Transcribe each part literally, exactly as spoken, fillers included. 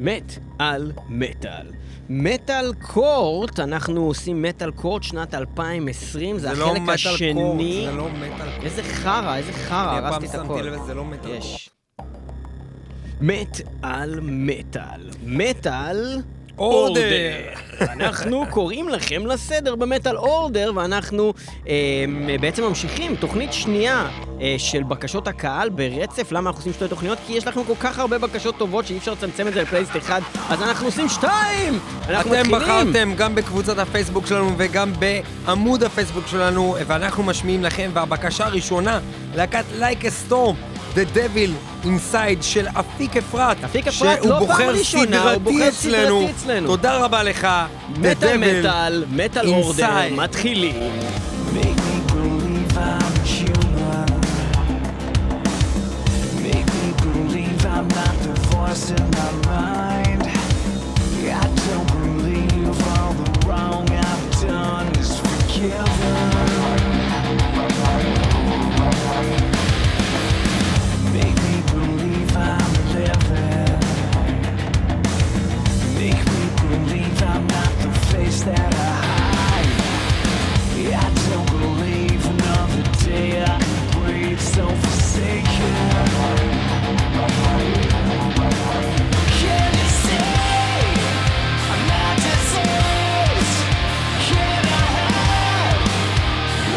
מת על מטל. מטל קורט, אנחנו עושים מטל קורט שנת אלפיים עשרים, זה, זה החלק לא השני. קורט, זה לא מטל קורט. איזה חרא, איזה חרא, הרסתי את הכל. לב, זה לא מטל יש. קורט. מת על מטל. מטל... אורדר. אנחנו קוראים לכם לסדר במטל אורדר, ואנחנו אה, בעצם ממשיכים תוכנית שנייה אה, של בקשות הקהל ברצף. למה אנחנו עושים שתי תוכניות? כי יש לנו כל כך הרבה בקשות טובות שאי אפשר לצמצם את זה לפלייסט אחד, אז אנחנו עושים שתיים. אנחנו אתם מתחילים. בחרתם גם בקבוצת הפייסבוק שלנו וגם בעמוד הפייסבוק שלנו, ואנחנו משמיעים לכם. והבקשה הראשונה, להקת Like a Storm, The Devil Inside של אפיק אפרת. אפיק אפרת לא פעם ראשונה, הוא בוחר סדרתי אצלנו. תודה רבה לך, The Devil Inside. מתחילים. That I hide. I don't believe another day I can breathe so forsaken. Can you see I'm not diseased? Can I have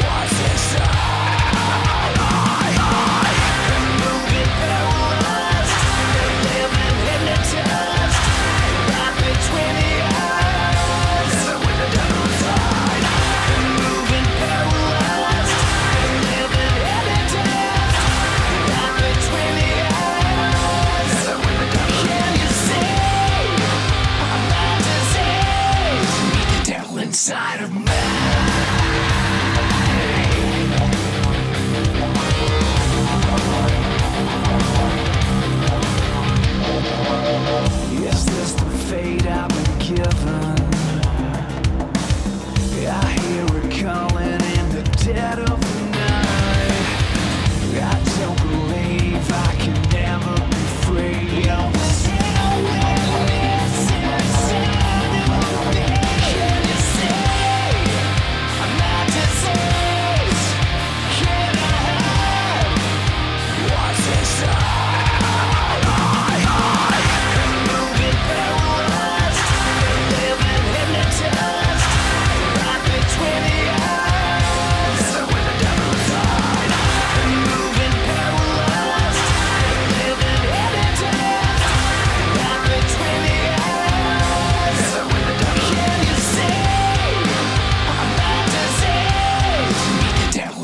what's inside? I'm moving powerless, I'm living hypnotized, right between the inside of me. Is this the fate I've been given? I hear it calling in the dead of the night. I don't believe I can ever be free. I'll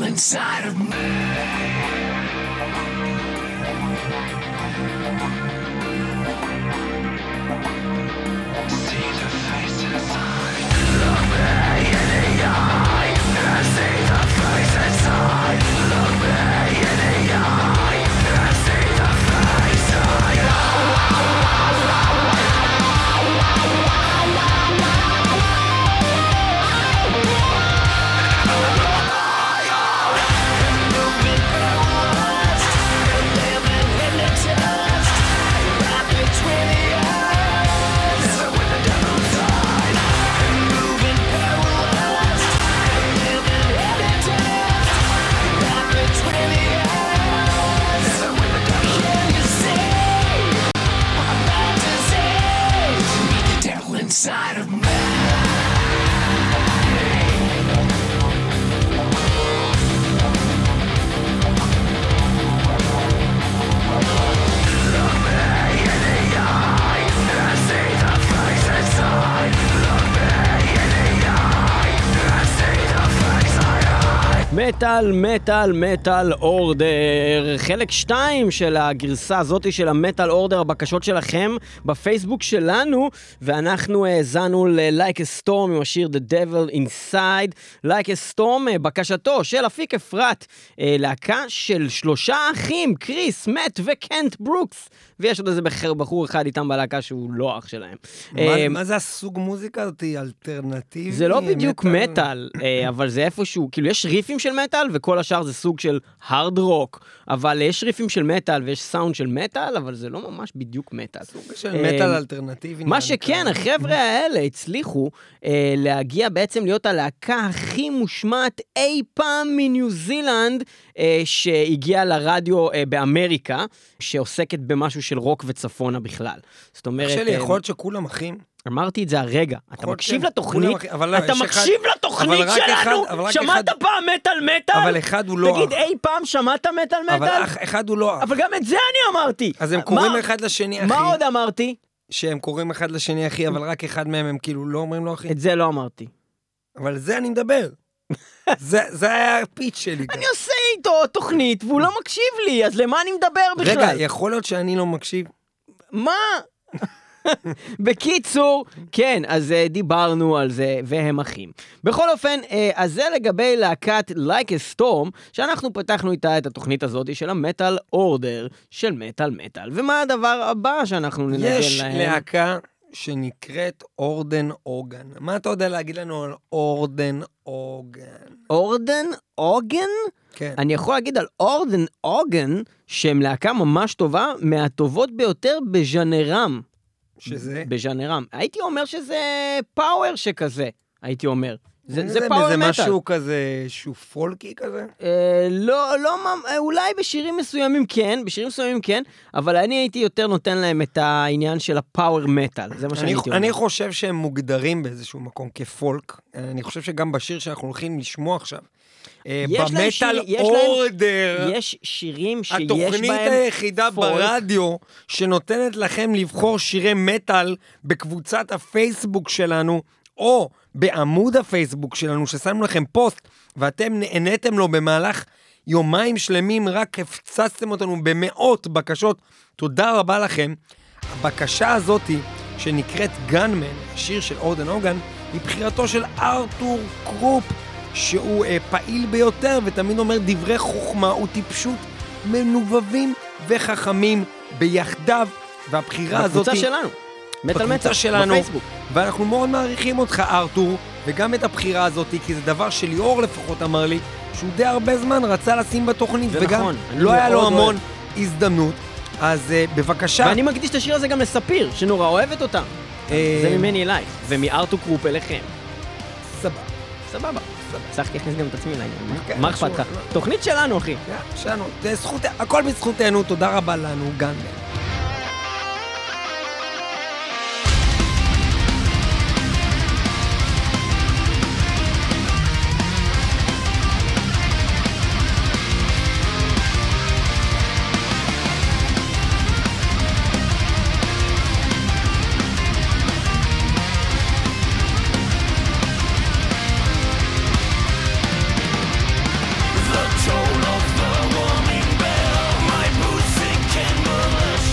inside of me. מטל, מטל, מטל אורדר, חלק שתיים של הגרסה הזאת של המטל אורדר, הבקשות שלכם בפייסבוק שלנו, ואנחנו האזנו ל-Like a Storm עם השיר The Devil Inside. Like a Storm, בקשתו של אפיק אפרת, להקה של שלושה אחים, קריס, מאט וקנט ברוקס, ויש עוד איזה בחור אחד איתם בלהקה שהוא לא אח שלהם. מה, מה זה הסוג מוזיקה הזאת? אלטרנטיבי? זה לא בדיוק מטל, אבל זה איפשהו, כאילו יש ריפים של מטאל, וכל השאר זה סוג של hard rock, אבל יש שריפים של מטאל, ויש סאונד של מטאל, אבל זה לא ממש בדיוק מטאל. סוג של מטאל אלטרנטיבי. מה שכן, החבר'ה האלה הצליחו להגיע בעצם להיות הלהקה הכי מושמעת אי פעם מניו זילנד, שהגיעה לרדיו באמריקה, שעוסקת במשהו של רוק וצפונה בכלל. זאת אומרת... אח שלי, יכול להיות שכולם אחים? אמרתי את זה הרגע, אתה מקשיב לתוכנית, אתה מקשיב לתוכנית שלנו, שמעת פעם מטל-מטל? אבל אחד הוא לא... תגיד, אי פעם שמעת מטל-מטל? אבל אחד הוא לא... אבל גם את זה אני אמרתי! אז הם קוראים אחד לשני, אחי. מה עוד אמרתי? שהם קוראים אחד לשני, אחי, אבל רק אחד מהם הם כאילו לא אומרים לו, אחי. את זה לא אמרתי. אבל זה אני מדבר. זה היה הפיץ שלי. אני עושה איתו תוכנית, והוא לא מקשיב לי, אז למה אני מדבר בכלל? רגע, יכול להיות שאני לא מקשיב? מה? בקיצור, כן, אז דיברנו על זה, והם אחים. בכל אופן, אז זה לגבי להקת Like a Storm, שאנחנו פתחנו איתה את התוכנית הזאת של המטל אורדר, של מטל מטל. ומה הדבר הבא שאנחנו ננגן להם? יש להקה שנקראת אורדן אוגן. מה אתה יודע להגיד לנו על אורדן אוגן? אורדן אוגן? כן. אני יכול להגיד על אורדן אוגן, שהם להקה ממש טובה, מהטובות ביותר בז'אנרם. שזה? בז'אנרם. הייתי אומר שזה פאוור שכזה, הייתי אומר. זה, זה פאוור מטאל. זה משהו כזה, שהוא פולקי כזה? אה, לא, לא, אולי בשירים מסוימים כן, בשירים מסוימים כן, אבל אני הייתי יותר נותן להם את העניין של הפאוור מטאל, זה מה שאני הייתי אומר. אני חושב שהם מוגדרים באיזשהו מקום כפולק, אני חושב שגם בשיר שאנחנו הולכים לשמוע עכשיו, במטל אורדר, יש שירים שיש בהם פולק. התוכנית היחידה ברדיו שנותנת לכם לבחור שירי מטל בקבוצת הפייסבוק שלנו, או בעמוד הפייסבוק שלנו, ששמנו לכם פוסט, ואתם נהנתם לו במהלך יומיים שלמים, רק הפצצתם אותנו במאות בקשות. תודה רבה לכם. הבקשה הזאת שנקראת גנמן, שיר של אורדן אוגן, היא בחירתו של ארתור קרופ, שהוא אה, פעיל ביותר ותמיד אומר דברי חוכמה וטיפשות מנובבים וחכמים ביחדיו, והבחירה הזאת בקבוצה שלנו, בקבוצה שלנו בפייסבוק. ואנחנו מאוד מעריכים אותך ארתור, וגם את הבחירה הזאת, כי זה דבר שליאור לפחות אמר לי שהוא די הרבה זמן רצה לשים בתוכנית, וגם נכון, לא היה לו המון אוהב. הזדמנות, אז אה, בבקשה. ואני מקדיש את השיר הזה גם לספיר שנורא אוהבת אותה, אה... זה ממני אלייך ומארתור קרופ אליכם. סבבה סבבה, צריך להכניס גם את עצמי לעניין. מה אכפת לך? תוכנית שלנו, אחי. שלנו, הכל בזכותנו, תודה רבה לנו, גנמן. Tone of the warming bell, my boots, it can burn.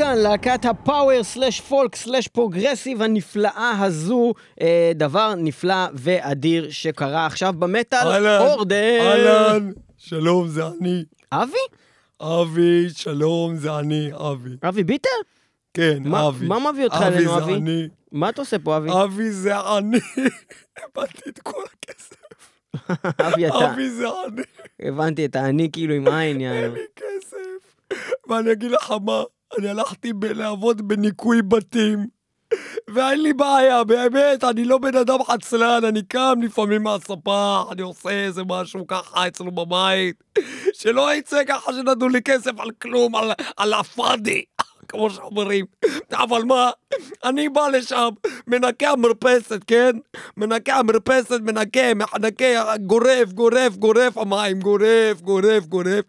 אוגן, להקת הפאוור סלש פולק סלש פרוגרסיב הנפלאה הזו, דבר נפלא ואדיר שקרה עכשיו במטל, אורדן. אהלן, שלום, זה אני. אבי? אבי, שלום, זה אני, אבי. אבי ביטר? כן, אבי. מה מביא אותך אלינו, אבי? אבי זה אני. מה אתה עושה פה, אבי? אבי זה אני. הבנתי את כל הכסף. אבי אתה. אבי זה אני. הבנתי את האני כאילו עם עין, יאללה. אין לי כסף. ואני אגיד לך מה, אני הלכתי לעבוד בניקוי בתים, ואין לי בעיה, באמת, אני לא בן אדם חצלן, אני קם לפעמים מהספה, אני עושה איזה משהו ככה אצלנו בבית, שלא יצא ככה שנדעו לי כסף על כלום, על, על הפאדי. כמו שאומרים, אבל מה, אני בא לשם, מנקה המרפסת, כן? מנקה המרפסת, מנקה, מחנקה, גורף, גורף, גורף המים, גורף, גורף, גורף.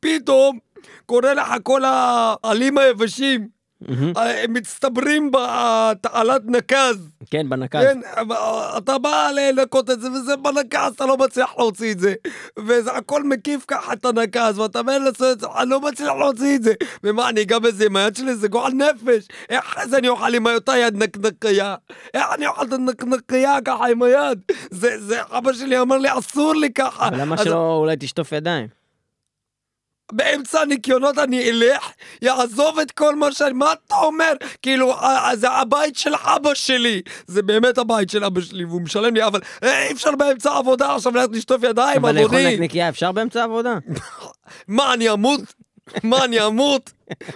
פתאום קורה לך כל העלים היבשים, הם מצטברים בתעלת נקז. כן, בנקז. אתה בא לנקות את זה, וזה בנקז, אתה לא מצליח להוציא את זה. וזה הכל מקיף ככה את הנקז, ואתה אומר לעשות את זה, אני לא מצליח להוציא את זה. ומה, אני אגע בזה, עם היד שלי זה גועל נפש. איך זה אני אוכל עם היותה יד נקנקייה? איך אני אוכל את הנקנקייה ככה עם היד? זה אבא שלי אמר לי, אסור לי ככה. ולמה שלא אולי תשטוף ידיים? באמצע הניקיונות אני אלך, יעזוב את כל מה שאני, מה אתה אומר? כאילו, זה הבית של אבא שלי, זה באמת הבית של אבא שלי, והוא משלם לי, אבל אי אפשר באמצע העבודה, עכשיו נלך לשטוף ידיים, אבל לאכול נקניקיה אפשר באמצע העבודה? מה, אני אמות? מה, אני אמות?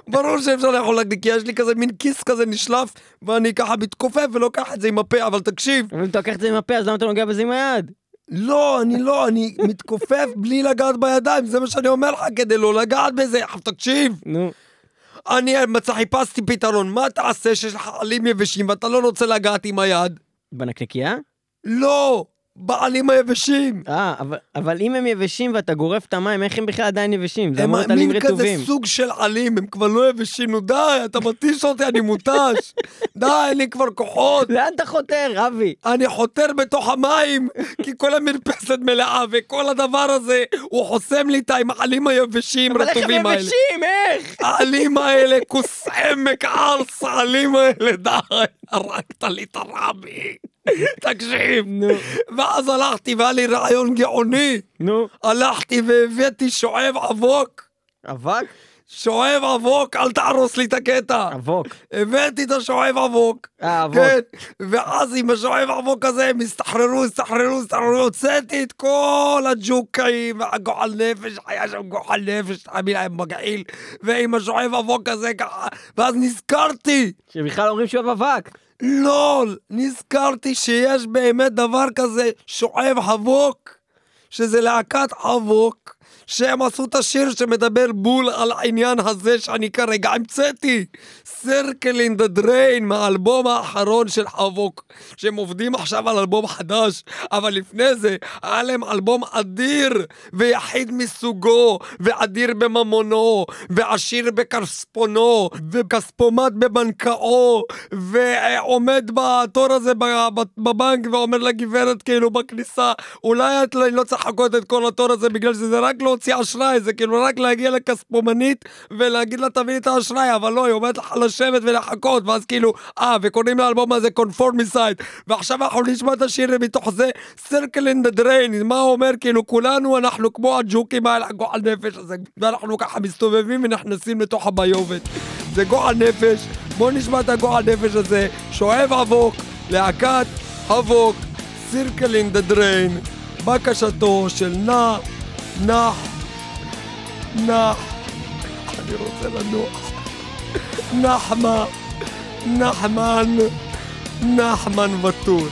ברור שאפשר לאכול נקניקיה, יש לי כזה מין כיס כזה נשלף, ואני ככה מתכופף ולא קח את זה עם הפה, אבל תקשיב. אבל אם אתה קח את זה עם הפה, אז למה אתה נוגע בזה עם היד? לא, אני לא, אני מתכופף בלי לגעת בידיים, זה מה שאני אומר לך, כדי לא לגעת בזה, עכשיו תקשיב. נו. אני חיפשתי פתרון, מה אתה עושה שיש לך עלים יבשים ואתה לא רוצה לגעת עם היד? בנקניקיה? לא, בעלים היבשים. אה, אבל, אבל אם הם יבשים ואתה גורף את המים, איך הם בכלל עדיין יבשים? זה אמרות עלים רטובים. הם כזה סוג של עלים, הם כבר לא יבשים, נו די, אתה מתיש אותי, אני מותש. די, אין לי כבר כוחות. לאן אתה חותר, אבי? אני חותר בתוך המים, כי כל המרפסת מלאה, וכל הדבר הזה, הוא חוסם לי את העלים היבשים רטובים האלה. אבל איך הם יבשים, איך? העלים האלה, כוס עמק ארס, העלים האלה, די, הרגת לי את הרבי. תקשיב, ואז הלכתי והיה לי רעיון גאוני, הלכתי והבאתי שואב אבוק, אבק? שואב אבוק, אל תערוס לי את הקטע, אבוק, הבאתי את השואב אבוק, ואז עם השואב אבוק הזה הם הסתחררו, הסתחררו, הסתחררו, הוצאתי את כל הג'וקאים, הגועל נפש, היה שם גועל נפש, המילה הם מגעיל, ועם השואב אבוק הזה ככה, ואז נזכרתי, שבכלל אומרים שואב אבק, לא, נזכרתי שיש באמת דבר כזה שואב חבוק, שזה להקת חבוק, שהם עשו את השיר שמדבר בול על העניין הזה שאני כרגע המצאתי, Circle in the Drain, מהאלבום האחרון של חבוק, שהם עובדים עכשיו על אלבום חדש, אבל לפני זה היה להם אלבום אדיר ויחיד מסוגו, ואדיר בממונו, ועשיר בכספונו, וכספומט בבנקאו, ועומד בתור הזה בבנק ואומר לגברת כאילו בכניסה, אולי את לא צריך לחכות את כל התור הזה בגלל שזה רק לא הוציא אשראי, זה כאילו רק להגיע לכספומנית ולהגיד לה תביא לי את האשראי, אבל לא, היא עומדת לך לשבת ולחכות, ואז כאילו, אה, וקוראים לאלבום הזה Conformicide, ועכשיו אנחנו נשמע את השיר מתוך זה, Circle in the Drain, מה הוא אומר? כאילו, כולנו אנחנו כמו הג'וקים האלה, גועל נפש הזה, ואנחנו ככה מסתובבים ונכנסים לתוך הביובת, זה גועל נפש, בואו נשמע את הגועל נפש הזה, שואב אבוק, להקת אבוק, Circle in the Drain, בקשתו של נע, נח, נח, אני רוצה לנוח, נחמה, נחמן, נחמן וטורי.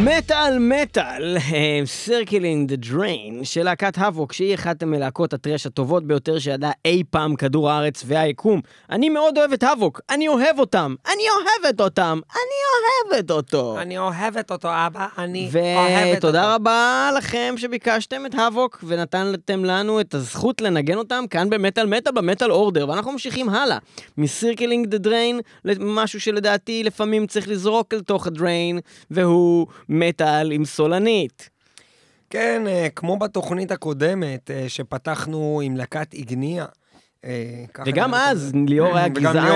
מטל מטל, Circling the Drain של להקת Havok, שהיא אחת מלהקות הטרש הטובות ביותר שידע אי פעם כדור הארץ והיקום. אני מאוד אוהב את Havok, אני אוהב אותם, אני אוהבת אותם, אני אוהבת אותו. אני אוהבת אותו, אבא, אני ו- אוהבת אותו. ותודה רבה לכם שביקשתם את Havok ונתנתם לנו את הזכות לנגן אותם כאן במטל מטל, במטל אורדר, ואנחנו ממשיכים הלאה, מ-Circling the Drain למשהו שלדעתי לפעמים צריך לזרוק אל תוך הדריין, והוא מטל עם סולנית. כן, כמו בתוכנית הקודמת שפתחנו עם לקת איגניה, וגם אז ליאור היה גזען,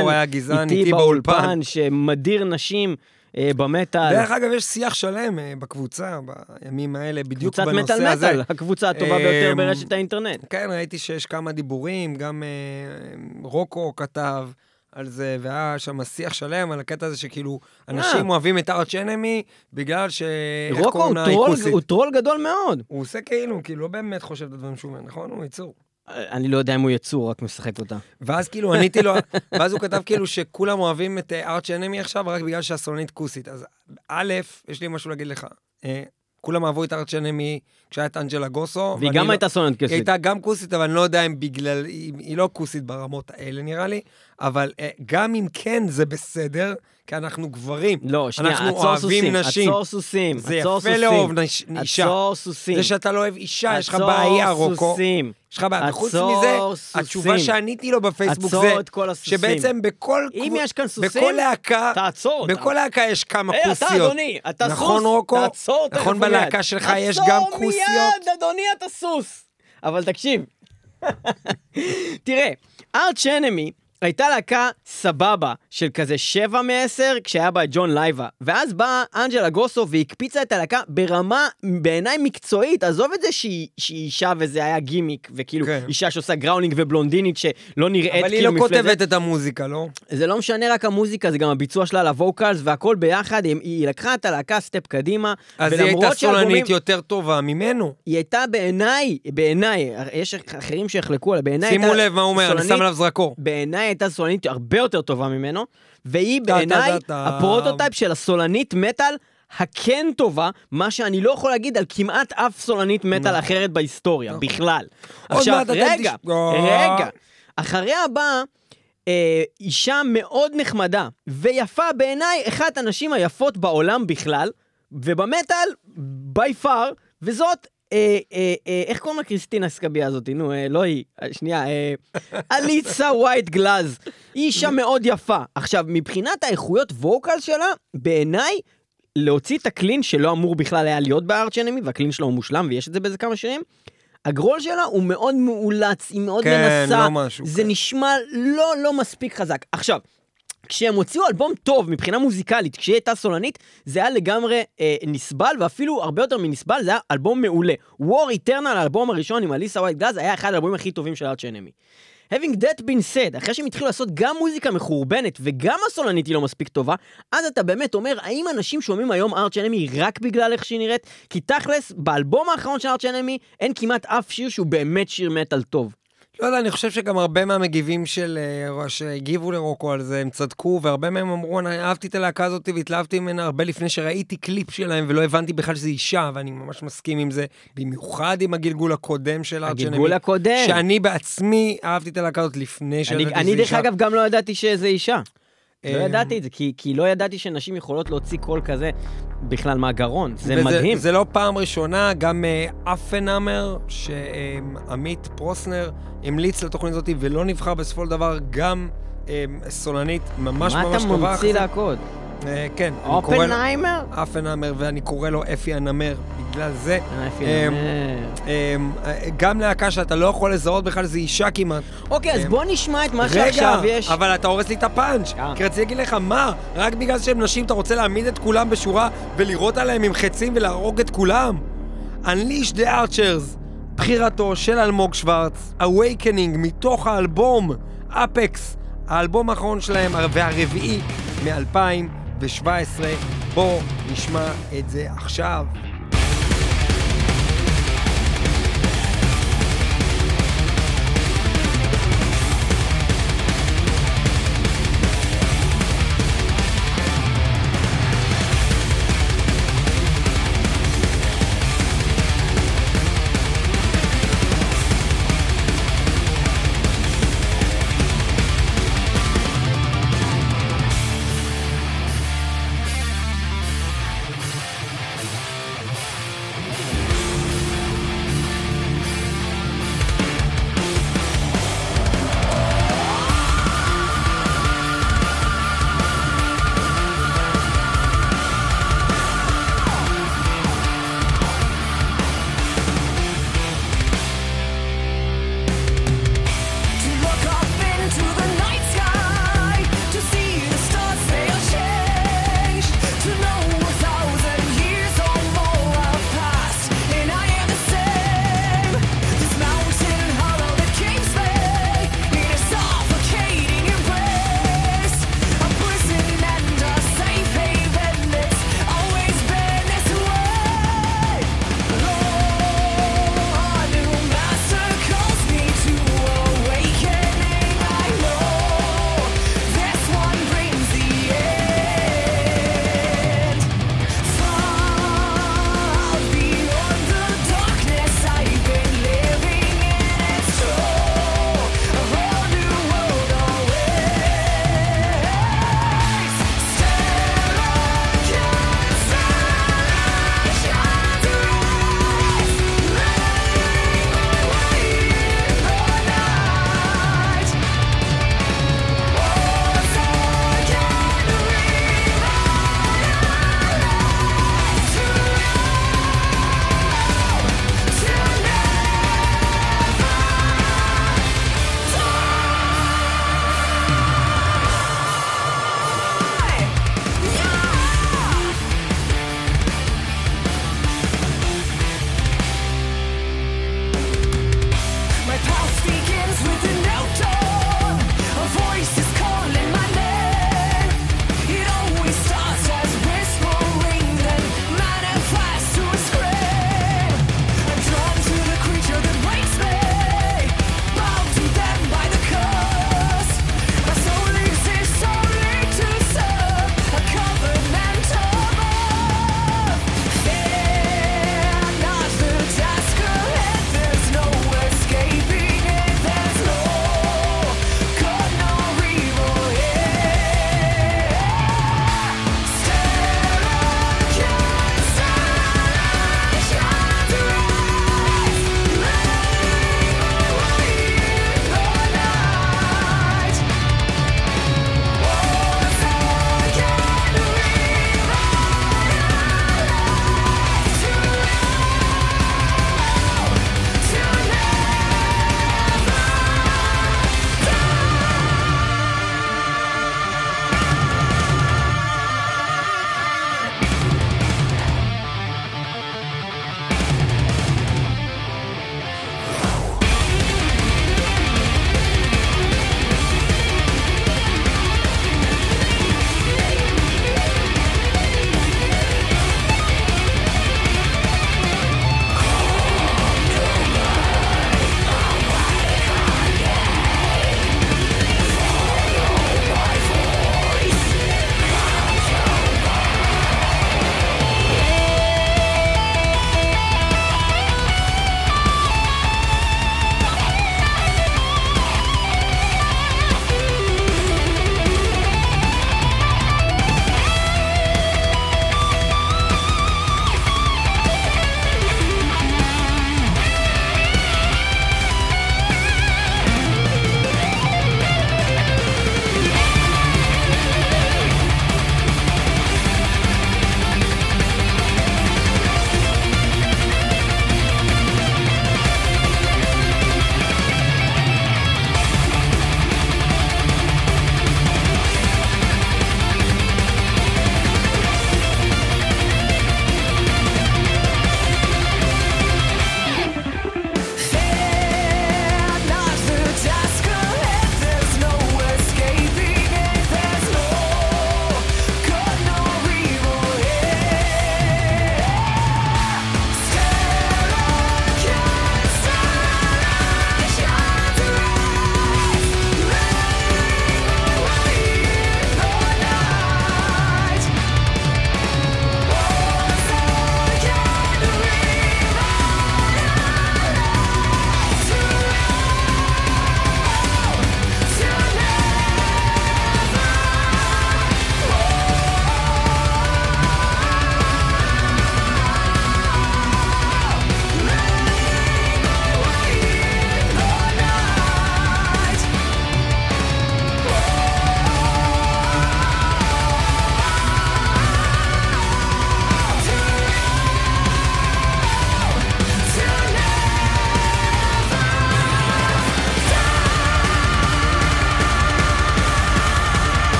וגם איתי באולפן שמדיר נשים במטל. דרך אגב, יש שיח שלם בקבוצה בימים האלה בדיוק בנושא הזה. קבוצת מטל מטל, הקבוצה הטובה ביותר ברשת האינטרנט. כן, ראיתי שיש כמה דיבורים, גם רוקו כתב על זה, והיה שם שיח שלם על הקטע הזה שכאילו אנשים אוהבים את Arch Enemy בגלל ש... רוקו הוא טרול גדול מאוד. הוא עושה כאילו, כאילו לא באמת חושב את הדברים שוב, נכון? הוא ייצור. אני לא יודע אם הוא ייצור, רק משחק אותה. ואז כאילו עניתי לו, ואז הוא כתב כאילו שכולם אוהבים את Arch Enemy עכשיו רק בגלל שהסולנית כוסית. אז א', יש לי משהו להגיד לך. כולם אהבו את Arch Enemy כשהיית אנג'לה גוסו. והיא גם הייתה סולנית כוסית. היא הייתה גם כוסית, אבל אני לא יודע אם בגלל, היא לא כוסית ברמות האלה נראה לי, אבל גם אם כן זה בסדר, כי אנחנו גברים. לא, שנייה, עצור סוסים. אנחנו אוהבים נשים. עצור סוסים. זה יפה לאהוב אישה. עצור סוסים. זה שאתה לא אוהב אישה, יש לך בעיה, רוקו. יש לך בעיה. חוץ מזה, התשובה שעניתי לו בפייסבוק זה, שבעצם בכל להקה, בכל להקה יש כמה כוסיות. אתה אדוני, אתה סוס. נכון רוקו? נכון בלהקה שלך יש גם כוסיות. עצור מיד, אדוני, אתה סוס. אבל תקשיב. תראה, Arch Enemy הייתה להקה סבבה של כזה שבע מעשר כשהיה בה ג'ון לייבה, ואז באה אנג'לה גוסו והקפיצה את הלהקה ברמה בעיניי מקצועית, עזוב את זה שהיא, שהיא אישה וזה היה גימיק וכאילו כן. אישה שעושה גראולינג ובלונדינית שלא נראית כאילו מפלזת. אבל היא לא מפלזת. כותבת את המוזיקה, לא? זה לא משנה רק המוזיקה, זה גם הביצוע שלה לבוקלס והכל ביחד, היא, היא לקחה את הלהקה סטפ קדימה. אז היא הייתה סולנית יותר טובה ממנו. היא הייתה בעיניי, בעיניי, יש אחרים שהחלקו עליה, בעיניי שימו לב מה הוא אומר, אני שם עליו זרקור. בעיניי הייתה סולנית הרבה יותר טובה ממנו, והיא בעיניי הפרוטוטייפ של הסולנית מטל הכן טובה, מה שאני לא יכול להגיד על כמעט אף סולנית מטל אחרת בהיסטוריה, בכלל. עכשיו, רגע, רגע, אחרי הבא, אישה מאוד נחמדה, ויפה בעיניי, אחת הנשים היפות בעולם בכלל, ובמטל, בי פאר, וזאת איך קוראים לה קריסטינה הסקביה הזאת? נו, לא היא, שנייה, אליסה ווייט גלאז, היא אישה מאוד יפה. עכשיו, מבחינת האיכויות ווקל שלה, בעיניי, להוציא את הקלין שלא אמור בכלל היה להיות בארץ' אנמי, והקלין שלו הוא מושלם, ויש את זה באיזה כמה שירים, הגרול שלה הוא מאוד מאולץ, היא מאוד מנסה, זה נשמע לא מספיק חזק. עכשיו, כשהם הוציאו אלבום טוב מבחינה מוזיקלית, כשהיא הייתה סולנית, זה היה לגמרי אה, נסבל, ואפילו הרבה יותר מנסבל, זה היה אלבום מעולה. War Eternal, האלבום הראשון עם אליסה ווייט-גלאז, היה אחד האלבומים הכי טובים של Arch Enemy. Having that been said, אחרי שהם התחילו לעשות גם מוזיקה מחורבנת וגם הסולנית היא לא מספיק טובה, אז אתה באמת אומר, האם אנשים שומעים היום Arch Enemy רק בגלל איך שהיא נראית? כי תכלס, באלבום האחרון של Arch Enemy אין כמעט אף שיר שהוא באמת שיר מטל טוב. לא יודע, אני חושב שגם הרבה מהמגיבים של, שהגיבו לרוקו על זה, הם צדקו, והרבה מהם אמרו, אני אהבתי את הלהקה הזאת והתלהבתי ממנה הרבה לפני שראיתי קליפ שלהם, ולא הבנתי בכלל שזה אישה, ואני ממש מסכים עם זה, במיוחד עם הגלגול הקודם של Arch Enemy. הגלגול הקודם. שאני בעצמי אהבתי את הלהקה הזאת לפני שראיתי שזה אישה. אני דרך אגב גם לא ידעתי שזה אישה. לא ידעתי את זה, כי, כי לא ידעתי שנשים יכולות להוציא קול כזה בכלל מהגרון, זה וזה, מדהים. זה לא פעם ראשונה, גם אפנאמר, שעמית פרוסנר המליץ לתוכנית הזאת ולא נבחר בסופו של דבר, גם סולנית ממש ממש טובה. מה אתה ממציא להקוד? כן. אופנאמר? אפנאמר, ואני קורא לו אפי אנמר, בגלל זה. אפי אנמר. גם להקה שאתה לא יכול לזהות בכלל, זה אישה כמעט. אוקיי, אז בוא נשמע את מה שעכשיו יש. אבל אתה הורס לי את הפאנץ', כי רציתי להגיד לך, מה? רק בגלל שהם נשים, אתה רוצה להעמיד את כולם בשורה, ולראות עליהם עם חצים ולהרוג את כולם? Unleash the Archers, בחירתו של אלמוג שוורץ, Awakening, מתוך האלבום, Apex, האלבום האחרון שלהם, והרביעי מ-אלפיים. ב-שבע עשרה, בואו נשמע את זה עכשיו.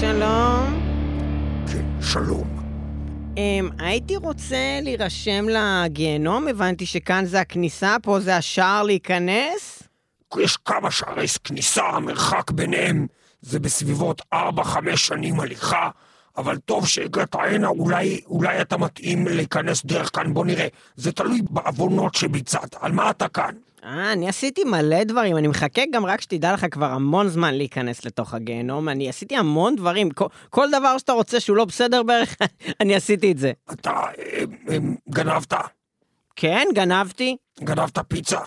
שלום. כן, שלום. הייתי רוצה להירשם לגיהנום, הבנתי שכאן זה הכניסה, פה זה השער להיכנס? יש כמה שערי כניסה, המרחק ביניהם זה בסביבות ארבע חמש שנים הליכה, אבל טוב שהגעת הנה, אולי, אולי אתה מתאים להיכנס דרך כאן, בוא נראה, זה תלוי בעוונות שביצעת, על מה אתה כאן? אה, אני עשיתי מלא דברים, אני מחכה גם רק שתדע לך כבר המון זמן להיכנס לתוך הגיהנום, אני עשיתי המון דברים, כל, כל דבר שאתה רוצה שהוא לא בסדר בערך, אני עשיתי את זה. אתה אה, אה, גנבת? כן, גנבתי. גנבת פיצה?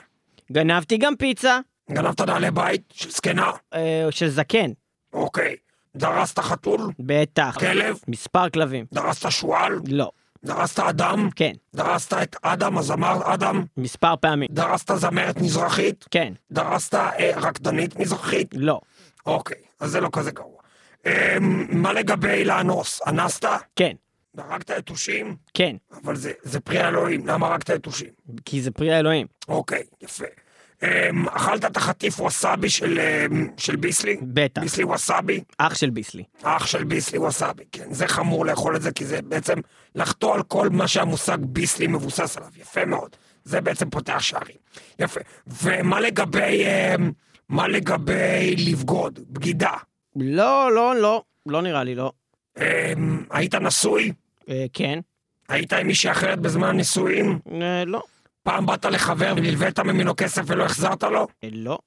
גנבתי גם פיצה. גנבת נעלי בית של זקנה? אה, של זקן. אוקיי. דרסת חתול? בטח. כלב? מספר כלבים. דרסת שואל? לא. דרסת אדם? כן. דרסת את אדם, הזמר אדם? מספר פעמים. דרסת זמרת מזרחית? כן. דרסת אה, רקדנית מזרחית? לא. אוקיי, אז זה לא כזה גרוע. אה, מה לגבי לאנוס? אנסת? כן. דרקת יתושים? כן. אבל זה, זה פרי אלוהים, למה רקת יתושים? כי זה פרי אלוהים. אוקיי, יפה. אכלת את החטיף ווסאבי של, של ביסלי? בטח. ביסלי ווסאבי? אח של ביסלי. אח של ביסלי ווסאבי, כן. זה חמור לאכול את זה, כי זה בעצם לחטוא על כל מה שהמושג ביסלי מבוסס עליו. יפה מאוד. זה בעצם פותח שערים. יפה. ומה לגבי, מה לגבי לבגוד? בגידה? לא, לא, לא. לא נראה לי, לא. היית נשוי? כן. היית עם מישהי אחרת בזמן נישואים? לא. פעם באת לחבר וללווית ממנו כסף ולא החזרת לו? לא.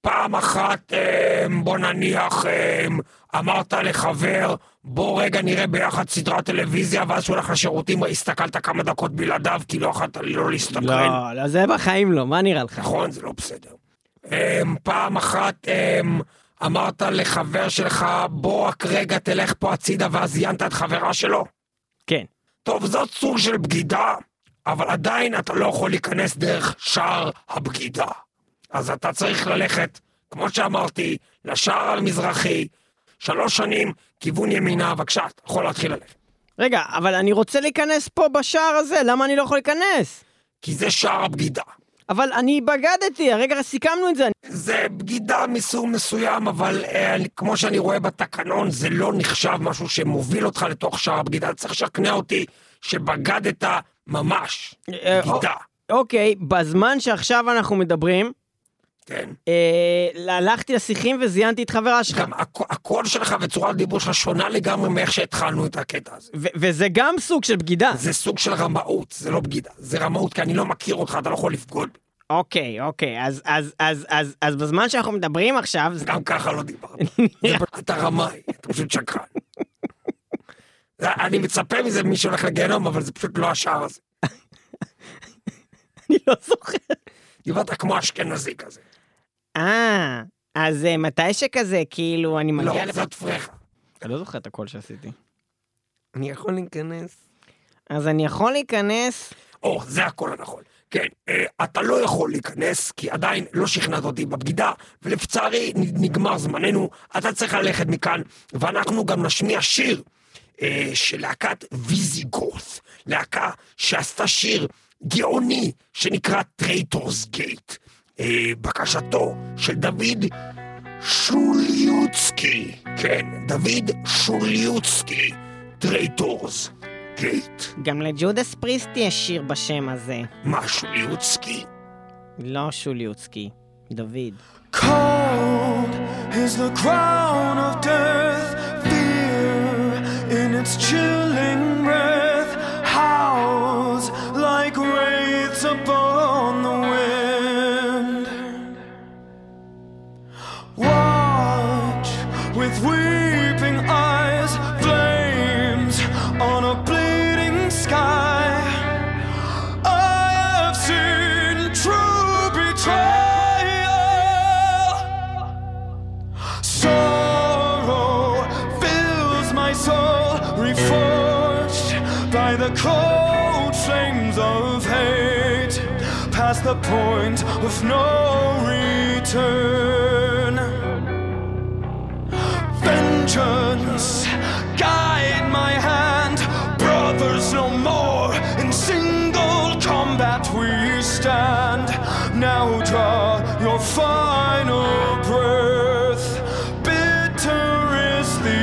פעם אחת, בוא נניח, אמרת לחבר, בוא רגע נראה ביחד סדרת טלוויזיה, ואז שהוא הולך לשירותים, הסתכלת כמה דקות בלעדיו, כי לא יכולת לא להסתכל. לא, לא, זה בחיים לא, מה נראה לך? נכון, זה לא בסדר. פעם אחת אמרת לחבר שלך, בוא רק רגע תלך פה הצידה, ואז עיינת את חברה שלו? כן. טוב, זאת סוג של בגידה. אבל עדיין אתה לא יכול להיכנס דרך שער הבגידה. אז אתה צריך ללכת, כמו שאמרתי, לשער המזרחי, שלוש שנים, כיוון ימינה, בבקשה, אתה יכול להתחיל ללכת. רגע, אבל אני רוצה להיכנס פה בשער הזה, למה אני לא יכול להיכנס? כי זה שער הבגידה. אבל אני בגדתי, הרגע סיכמנו את זה. זה בגידה מסוג מסוים, אבל אה, כמו שאני רואה בתקנון, זה לא נחשב משהו שמוביל אותך לתוך שער הבגידה. צריך לשכנע אותי שבגדת ממש, בגידה. אוקיי, בזמן שעכשיו אנחנו מדברים, כן. הלכתי לשיחים וזיינתי את חברה שלך. גם הקול שלך וצורת דיבור שלך שונה לגמרי מאיך שהתחלנו את הקטע הזה. וזה גם סוג של בגידה. זה סוג של רמאות, זה לא בגידה. זה רמאות כי אני לא מכיר אותך, אתה לא יכול לפגוד. אוקיי, אוקיי, אז, אז, אז, אז, אז בזמן שאנחנו מדברים עכשיו... גם ככה לא דיברנו. אתה רמאי, אתה פשוט שקרן. אני מצפה מזה מי שהולך לגיהנום, אבל זה פשוט לא השער הזה. אני לא זוכר. דיברת כמו אשכנזי כזה. אה, אז מתי שכזה, כאילו, אני מגיע... לא, זאת פרחה. אתה לא זוכר את הכל שעשיתי. אני יכול להיכנס. אז אני יכול להיכנס... או, זה הכל הנכון. כן, אתה לא יכול להיכנס, כי עדיין לא שכנעת אותי בבגידה, ולפצערי נגמר זמננו, אתה צריך ללכת מכאן, ואנחנו גם נשמיע שיר. של להקת ויזיגות, להקה שעשתה שיר גאוני שנקרא טרייטורס גייט, בקשתו של דוד שוליוצקי, כן, דוד שוליוצקי, טרייטורס גייט. גם לג'ודס פריסטי יש שיר בשם הזה. מה, שוליוצקי? לא שוליוצקי, דוד. Cold is the crown of death. Its chilling breath howls like wraiths upon the wind. Watch with weeping eyes, flames on a bleeding sky. I have seen true betrayal. Sorrow fills my soul. Reforged by the cold flames of hate, past the point of no return. Vengeance, guide my hand, brothers no more, in single combat we stand. Now draw your final breath, bitter is the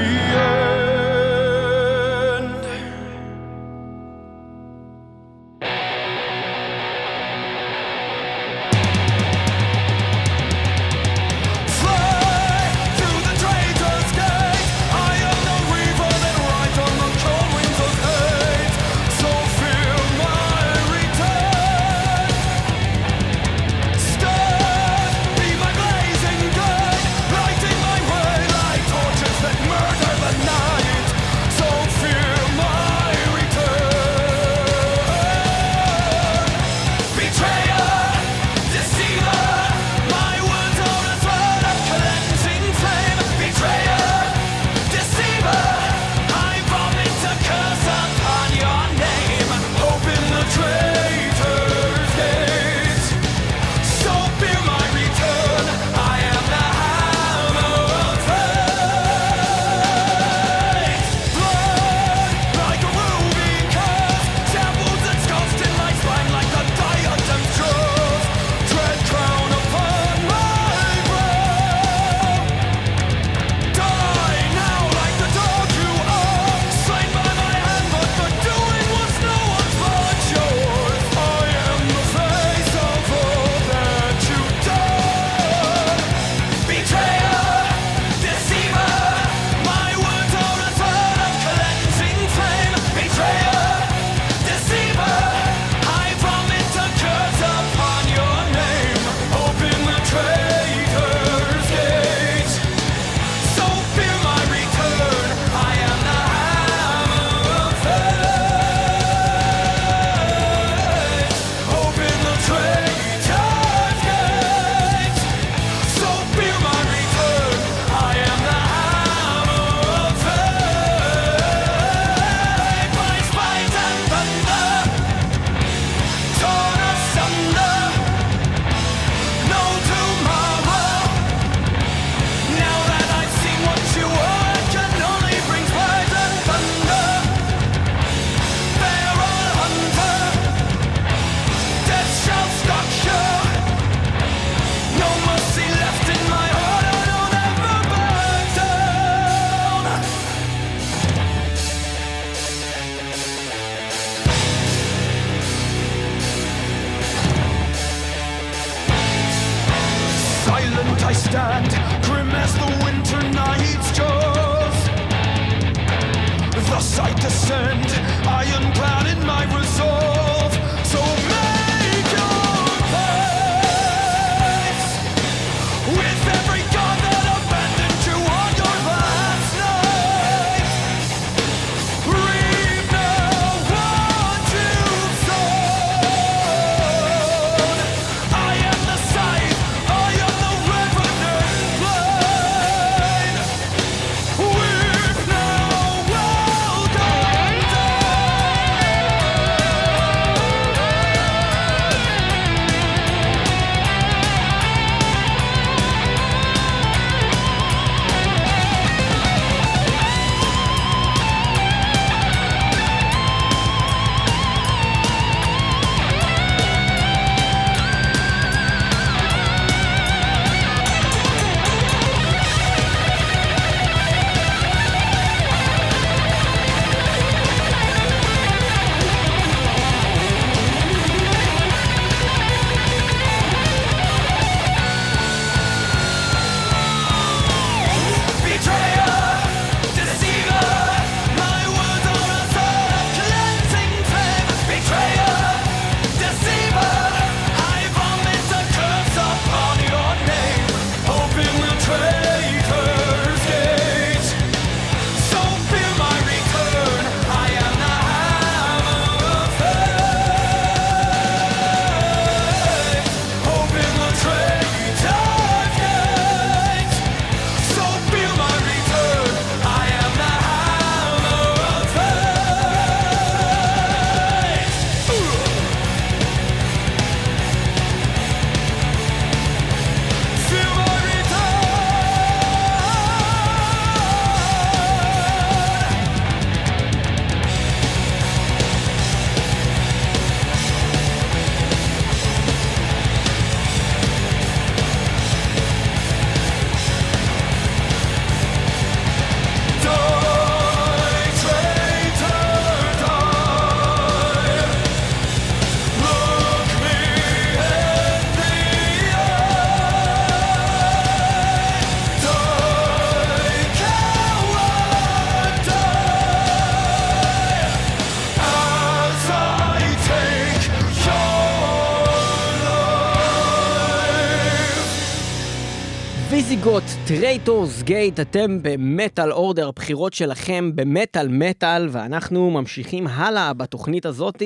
ויזיגות, טרייטורס גייט, אתם במטל אורדר, הבחירות שלכם במטל מטל, ואנחנו ממשיכים הלאה בתוכנית הזאת,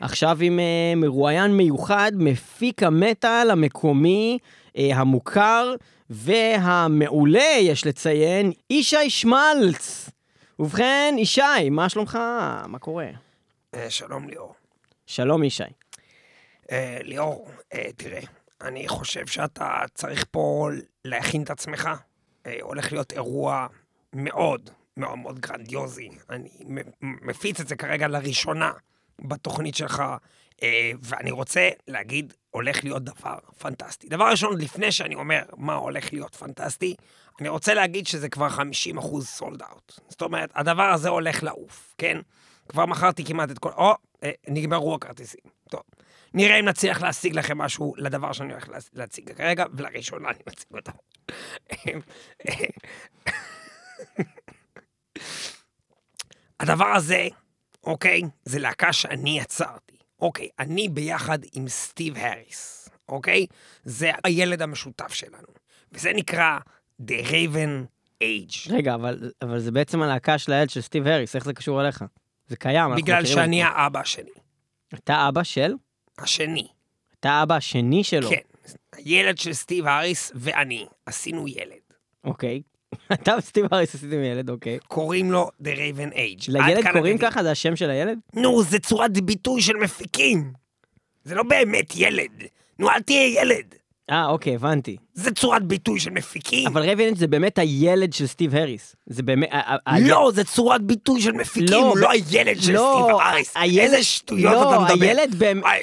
עכשיו עם uh, מרואיין מיוחד, מפיק המטל המקומי, uh, המוכר והמעולה, יש לציין, ישי שמלץ. ובכן, ישי, מה שלומך? מה קורה? Uh, שלום ליאור. שלום ישי. Uh, ליאור, uh, תראה. אני חושב שאתה צריך פה להכין את עצמך. הולך להיות אירוע מאוד, מאוד מאוד גרנדיוזי. אני מפיץ את זה כרגע לראשונה בתוכנית שלך, ואני רוצה להגיד, הולך להיות דבר פנטסטי. דבר ראשון, לפני שאני אומר מה הולך להיות פנטסטי, אני רוצה להגיד שזה כבר חמישים אחוז סולד אאוט. זאת אומרת, הדבר הזה הולך לעוף, כן? כבר מכרתי כמעט את כל... או, נגמרו הכרטיסים. טוב. נראה אם נצליח להשיג לכם משהו לדבר שאני הולך להציג כרגע, ולראשונה אני מציג אותה. הדבר הזה, אוקיי, זה להקה שאני יצרתי. אוקיי, אני ביחד עם סטיב הריס, אוקיי? זה הילד המשותף שלנו. וזה נקרא The Raven Age. רגע, אבל, אבל זה בעצם הלהקה של הילד של סטיב הריס, איך זה קשור אליך? זה קיים. בגלל שאני את... האבא שלי. אתה אבא של? השני. אתה אבא השני שלו? כן. הילד של סטיב הריס ואני עשינו ילד. אוקיי. אתה וסטיב הריס עשיתם ילד, אוקיי. קוראים לו The Raven Age. לילד קוראים ככה? זה השם של הילד? נו, זה צורת ביטוי של מפיקים. זה לא באמת ילד. נו, אל תהיה ילד. אה, אוקיי, הבנתי. זה צורת ביטוי של מפיקים. אבל Raven Age זה באמת הילד של סטיב הריס. זה באמת... לא, זה צורת ביטוי של מפיקים, הוא לא הילד של סטיב הריס. איזה שטויות אתה מדבר.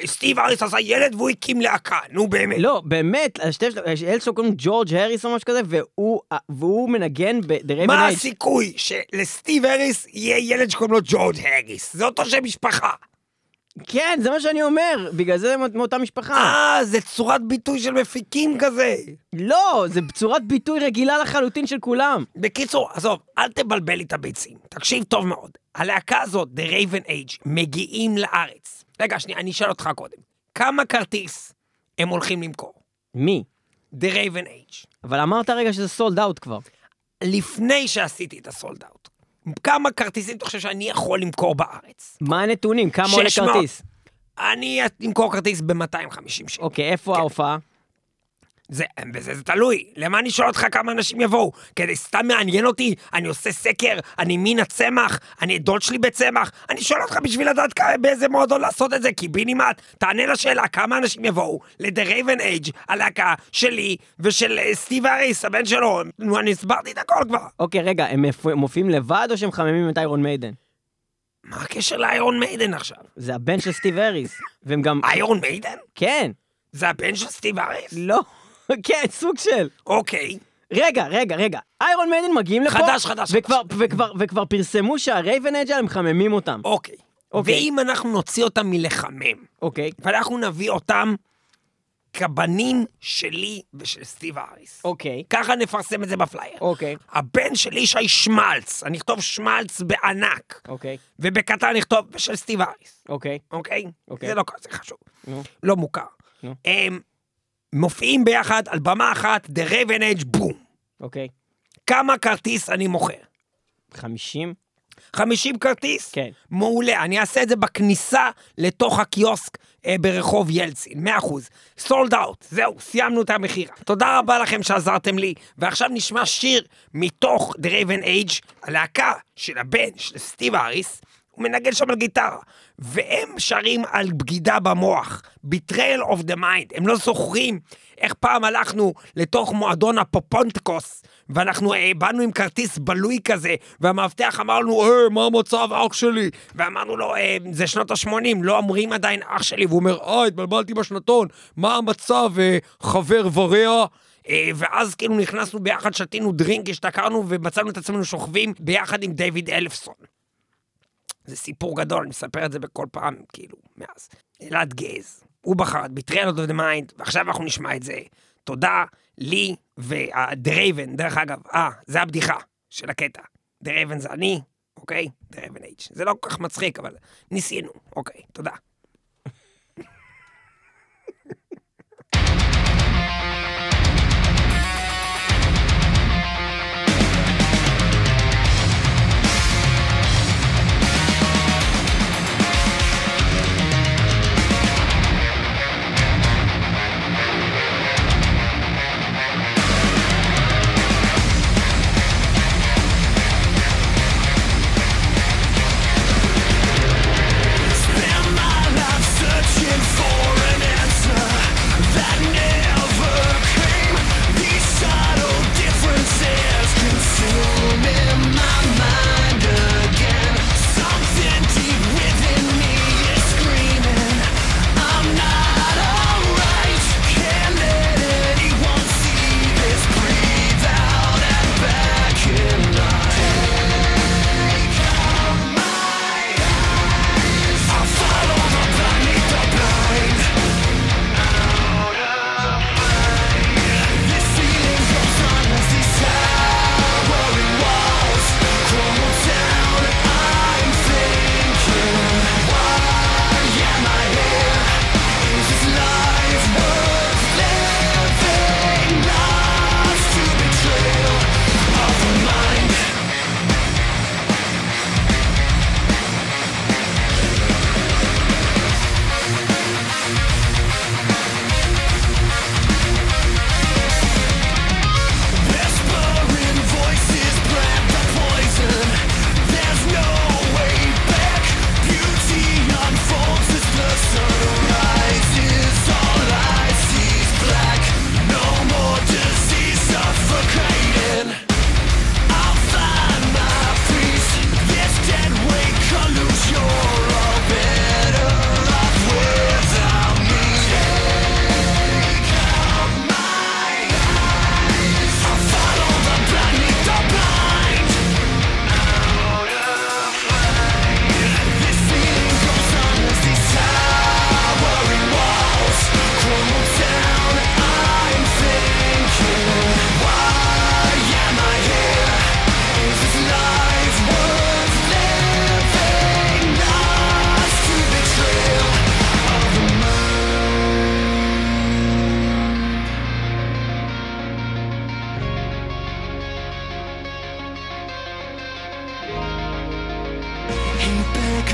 סטיב הריס עשה ילד והוא הקים להקה, נו באמת. לא, באמת, הילד שלו קוראים ג'ורג' הריס או משהו כזה, והוא מנגן ב-Raven Age. מה הסיכוי שלסטיב הריס יהיה ילד שקוראים לו ג'ורג' הריס? זה אותו שם משפחה. כן, זה מה שאני אומר, בגלל זה מאותה משפחה. אה, זה צורת ביטוי של מפיקים כזה. לא, זה צורת ביטוי רגילה לחלוטין של כולם. בקיצור, עזוב, אל תבלבל לי את הביצים. תקשיב טוב מאוד. הלהקה הזאת, The Raven Age, מגיעים לארץ. רגע, שנייה, אני אשאל אותך קודם. כמה כרטיס הם הולכים למכור? מי? The Raven Age. אבל אמרת רגע שזה סולד אאוט כבר. לפני שעשיתי את הסולד אאוט. כמה כרטיסים אתה חושב שאני יכול למכור בארץ? מה הנתונים? כמה עולה כרטיס? אני אמכור כרטיס ב-מאתיים וחמישים שקל. אוקיי, איפה ההופעה? וזה תלוי. למה אני שואל אותך כמה אנשים יבואו? כדי סתם מעניין אותי, אני עושה סקר, אני מין הצמח, אני דוד שלי בצמח, אני שואל אותך בשביל לדעת באיזה מועדון לעשות את זה, כי בינימט, תענה לשאלה כמה אנשים יבואו ל-The Raven Age, הלהקה שלי ושל סטיב הריס, הבן שלו, אני הסברתי את הכל כבר. אוקיי, רגע, הם מופיעים לבד או שהם חממים את איירון מיידן? מה הקשר לאיירון מיידן עכשיו? זה הבן של סטיב הריס, והם גם... איירון מיידן? כן. זה הבן של סטיב הריס? לא. כן, סוג של. אוקיי. רגע, רגע, רגע. איירון מיידן מגיעים לפה. חדש, חדש. וכבר פרסמו שהרייבן אג' הם מחממים אותם. אוקיי. ואם אנחנו נוציא אותם מלחמם. אוקיי. ואנחנו נביא אותם כבנים שלי ושל סטיב הריס. אוקיי. ככה נפרסם את זה בפלייר. אוקיי. הבן שלי שי שמלץ. אני אכתוב שמלץ בענק. אוקיי. ובקטן נכתוב של סטיב הריס. אוקיי. אוקיי? זה לא חשוב. לא מוכר. מופיעים ביחד על במה אחת, The Raven Age, בום. אוקיי. כמה כרטיס אני מוכר? חמישים? חמישים כרטיס? כן. מעולה, אני אעשה את זה בכניסה לתוך הקיוסק אה, ברחוב ילצין, מאה אחוז. סולד אאוט, זהו, סיימנו את המחירה. תודה רבה לכם שעזרתם לי, ועכשיו נשמע שיר מתוך The Raven Age, הלהקה של הבן, של סטיב הריס, הוא מנגן שם על גיטרה, והם שרים על בגידה במוח, Betrayal of the Mind, הם לא זוכרים איך פעם הלכנו לתוך מועדון הפופונטקוס, ואנחנו באנו עם כרטיס בלוי כזה, והמאבטח אמר לנו, אה, מה המצב אח שלי? ואמרנו לו, אה, זה שנות ה-שמונים, לא אומרים עדיין אח שלי, והוא אומר, אה, התבלבלתי בשנתון, מה המצב, אה, חבר ורע? ואז כאילו נכנסנו ביחד, שתינו דרינק, השתכרנו, ומצאנו את עצמנו שוכבים ביחד עם דיוויד אלפסון. זה סיפור גדול, אני מספר את זה בכל פעם, כאילו, מאז. אלעד גז, הוא בחר את Betrayal of the Mind, ועכשיו אנחנו נשמע את זה. תודה לי והדרייבן, דרך אגב, אה, זה הבדיחה של הקטע. דרייבן זה אני, אוקיי? דרייבן H. זה לא כל כך מצחיק, אבל ניסינו, אוקיי, תודה.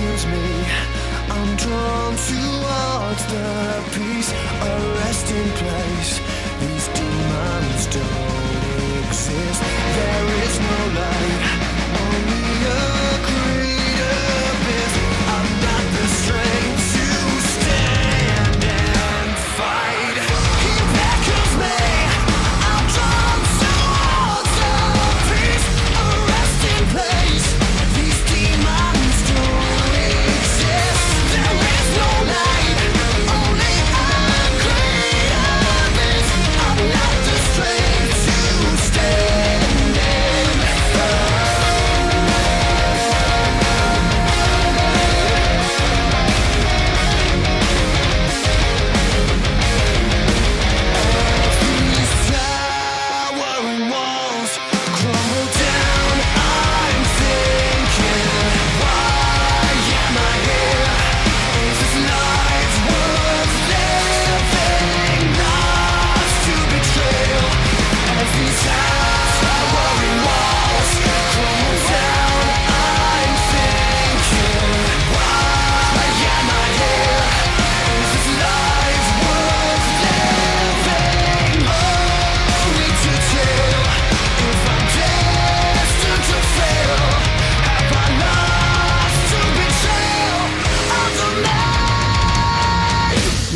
kills me. I'm drawn towards the peace, a resting place. These demons don't exist. There is no light, only a great abyss. I've got the strength to stand and fight. He beckons me. I'm drawn towards the peace, a resting place.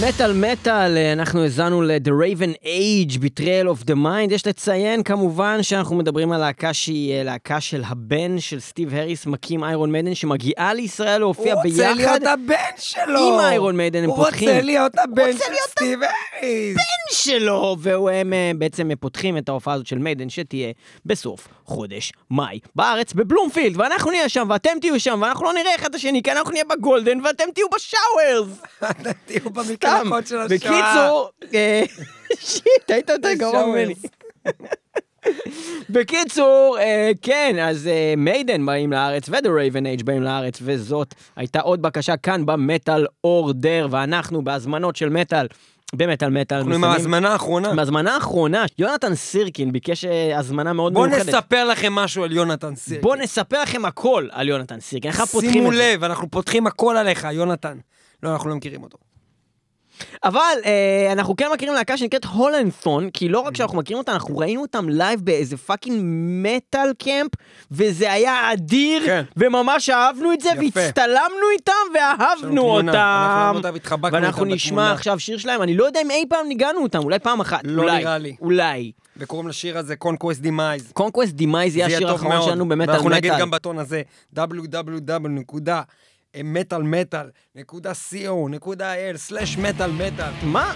מטל מטל, אנחנו הזענו ל-The Raven Age, Betrayal of the Mind. יש לציין כמובן שאנחנו מדברים על להקה שהיא להקה של הבן של סטיב הריס, מקים איירון מיידן, שמגיעה לישראל להופיע ביחד. הוא רוצה להיות הבן שלו! עם איירון מיידן הם פותחים. הוא רוצה להיות הבן של סטיב הריס! בן שלו! והם בעצם פותחים את ההופעה הזאת של מיידן, שתהיה בסוף חודש מאי בארץ בבלומפילד, ואנחנו נהיה שם ואתם תהיו שם, ואנחנו לא נראה אחד השני, כי אנחנו נהיה בגולדן ואתם תהיו בשאוורס. אתם תהיו במקלחות של השואה. בקיצור, שיט, היית יותר גרוע ממני. בקיצור, כן, אז מיידן באים לארץ ו-The Raven Age באים לארץ, וזאת הייתה עוד בקשה כאן במטל אורדר, ואנחנו בהזמנות של מטל. במטל מטל. אנחנו עם ההזמנה האחרונה. מהזמנה האחרונה, יונתן סירקין ביקש הזמנה מאוד מיוחדת. בוא נספר לכם משהו על יונתן סירקין. בוא נספר לכם הכל על יונתן סירקין. שימו לב, אנחנו פותחים הכל עליך, יונתן. לא, אנחנו לא מכירים אותו. אבל אה, אנחנו כן מכירים להקה שנקראת הולנדפון, כי לא רק שאנחנו מכירים אותה, אנחנו ראינו אותם לייב באיזה פאקינג מטל קמפ, וזה היה אדיר, כן. וממש אהבנו את זה, יפה. והצטלמנו איתם, ואהבנו אותם, אותה, ואנחנו נשמע בתמונה. עכשיו שיר שלהם, אני לא יודע אם אי פעם ניגענו אותם, אולי פעם אחת, לא אולי, נראה לי. אולי. וקוראים לשיר הזה Conquest Demise. Conquest Demise זה השיר האחרון שלנו במטל מטל. ואנחנו נגיד גם בטון הזה, דאבליו דאבליו דאבליו metal metal dot co dot il slash metal metal. מה?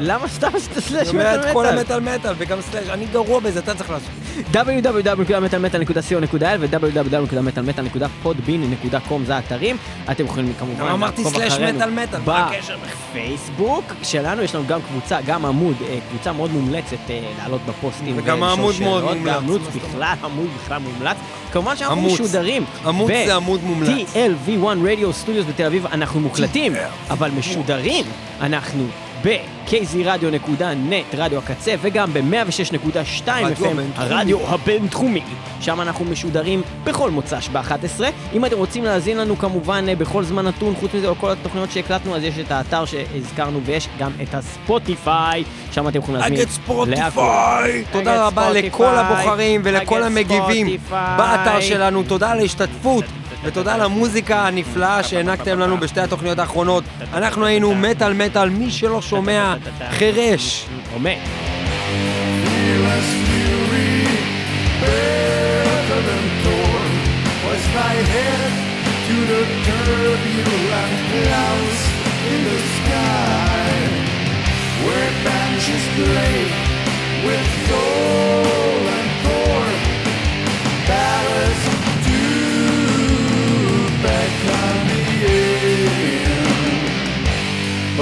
למה סתם שאתה סלש מטל מטל? זאת אומרת כל המטל מטל וגם סלש, אני גרוע בזה, אתה צריך לעשות. דאבליו דאבליו דאבליו דוט metal metal dot co dot il ו-דאבליו דאבליו דאבליו דוט metal metal dot podbean dot com זה האתרים. אתם יכולים כמובן אמרתי סלש מטל מטל בפייסבוק שלנו, יש לנו גם קבוצה, גם עמוד, קבוצה מאוד מומלצת לעלות בפוסטים. וגם העמוד מאוד מומלץ. עמוד בכלל, עמוד בכלל מומלץ. כמובן שאנחנו משודרים. עמוד זה עמוד מומלץ. ב-T L V one Radio Studios בתל אביב אנחנו מוקלטים, אבל משודרים אנחנו ב-k z radio dot net רדיו הקצה, וגם ב-מאה ושש נקודה שתיים F M הרדיו הבינתחומי, שם אנחנו משודרים בכל מוצ"ש ב-אחת עשרה. אם אתם רוצים להזין לנו כמובן בכל זמן נתון, חוץ מזה כל התוכניות שהקלטנו, אז יש את האתר שהזכרנו, ויש גם את הספוטיפיי, שם אתם יכולים להזמין ספוטיפיי. תודה רבה לכל הבוחרים ולכל המגיבים באתר שלנו, תודה על ההשתתפות ותודה למוזיקה הנפלאה שהענקתם לנו בשתי התוכניות האחרונות. אנחנו היינו מטל מטל, מי שלא שומע חרש. עומד.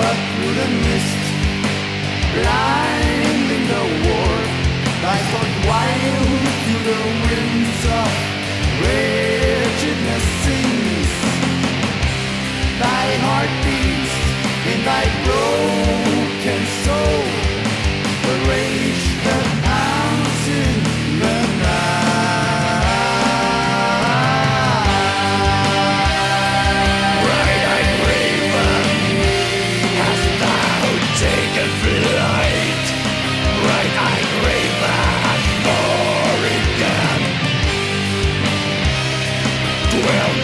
But through the mist, blinding the war, I fought wild through the winds of wretchedness sings. Thy heart beats in thy broken soul, the rage that ounces.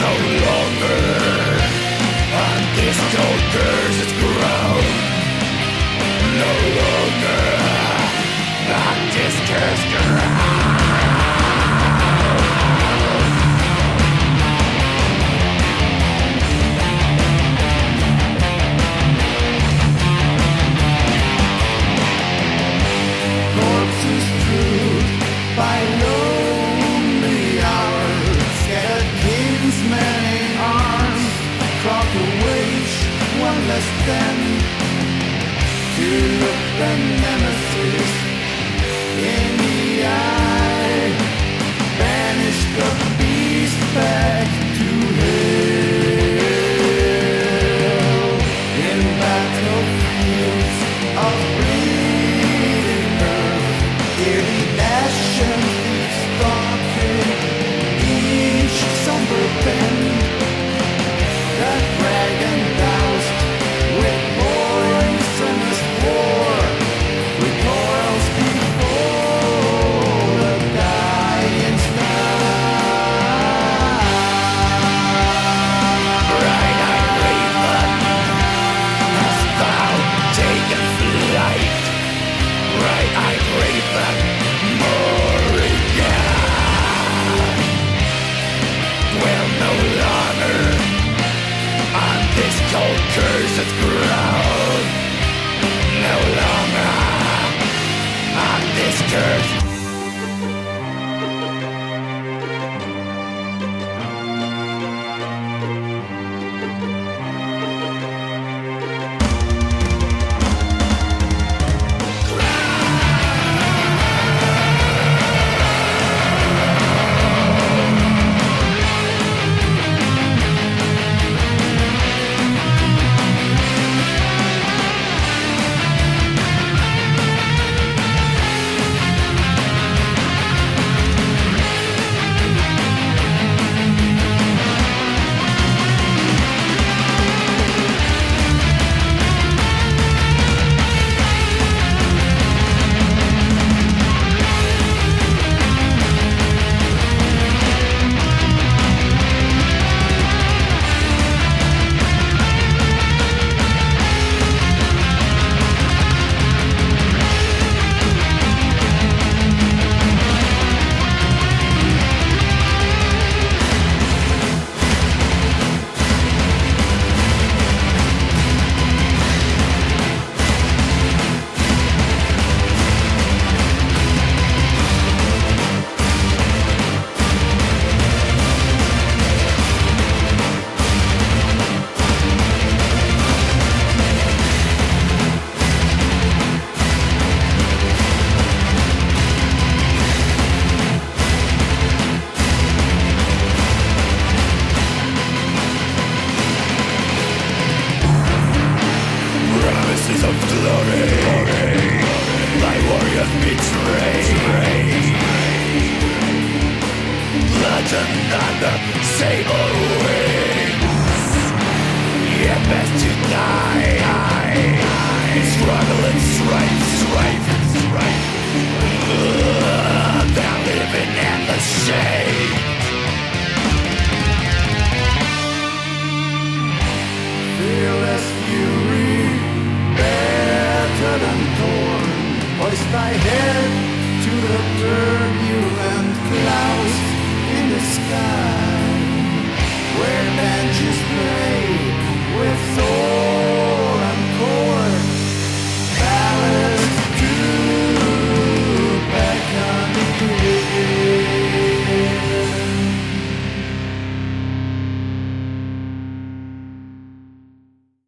no longer, and this cold curse has grown. No longer, and this curse grown. Less than to look the nemesis in the eye, banish the beast back to hell. In battlefields of bleeding earth, hear the ashen leaves stalking each somber bend. The dragon doused with poisonous war recoils before the dying star. Bright-eyed raven, hast thou taken flight? Bright-eyed raven, Morrigan, we'll no longer, and this cold curse has grown. No longer, and this curse. Right, right, right. They're living in the shade.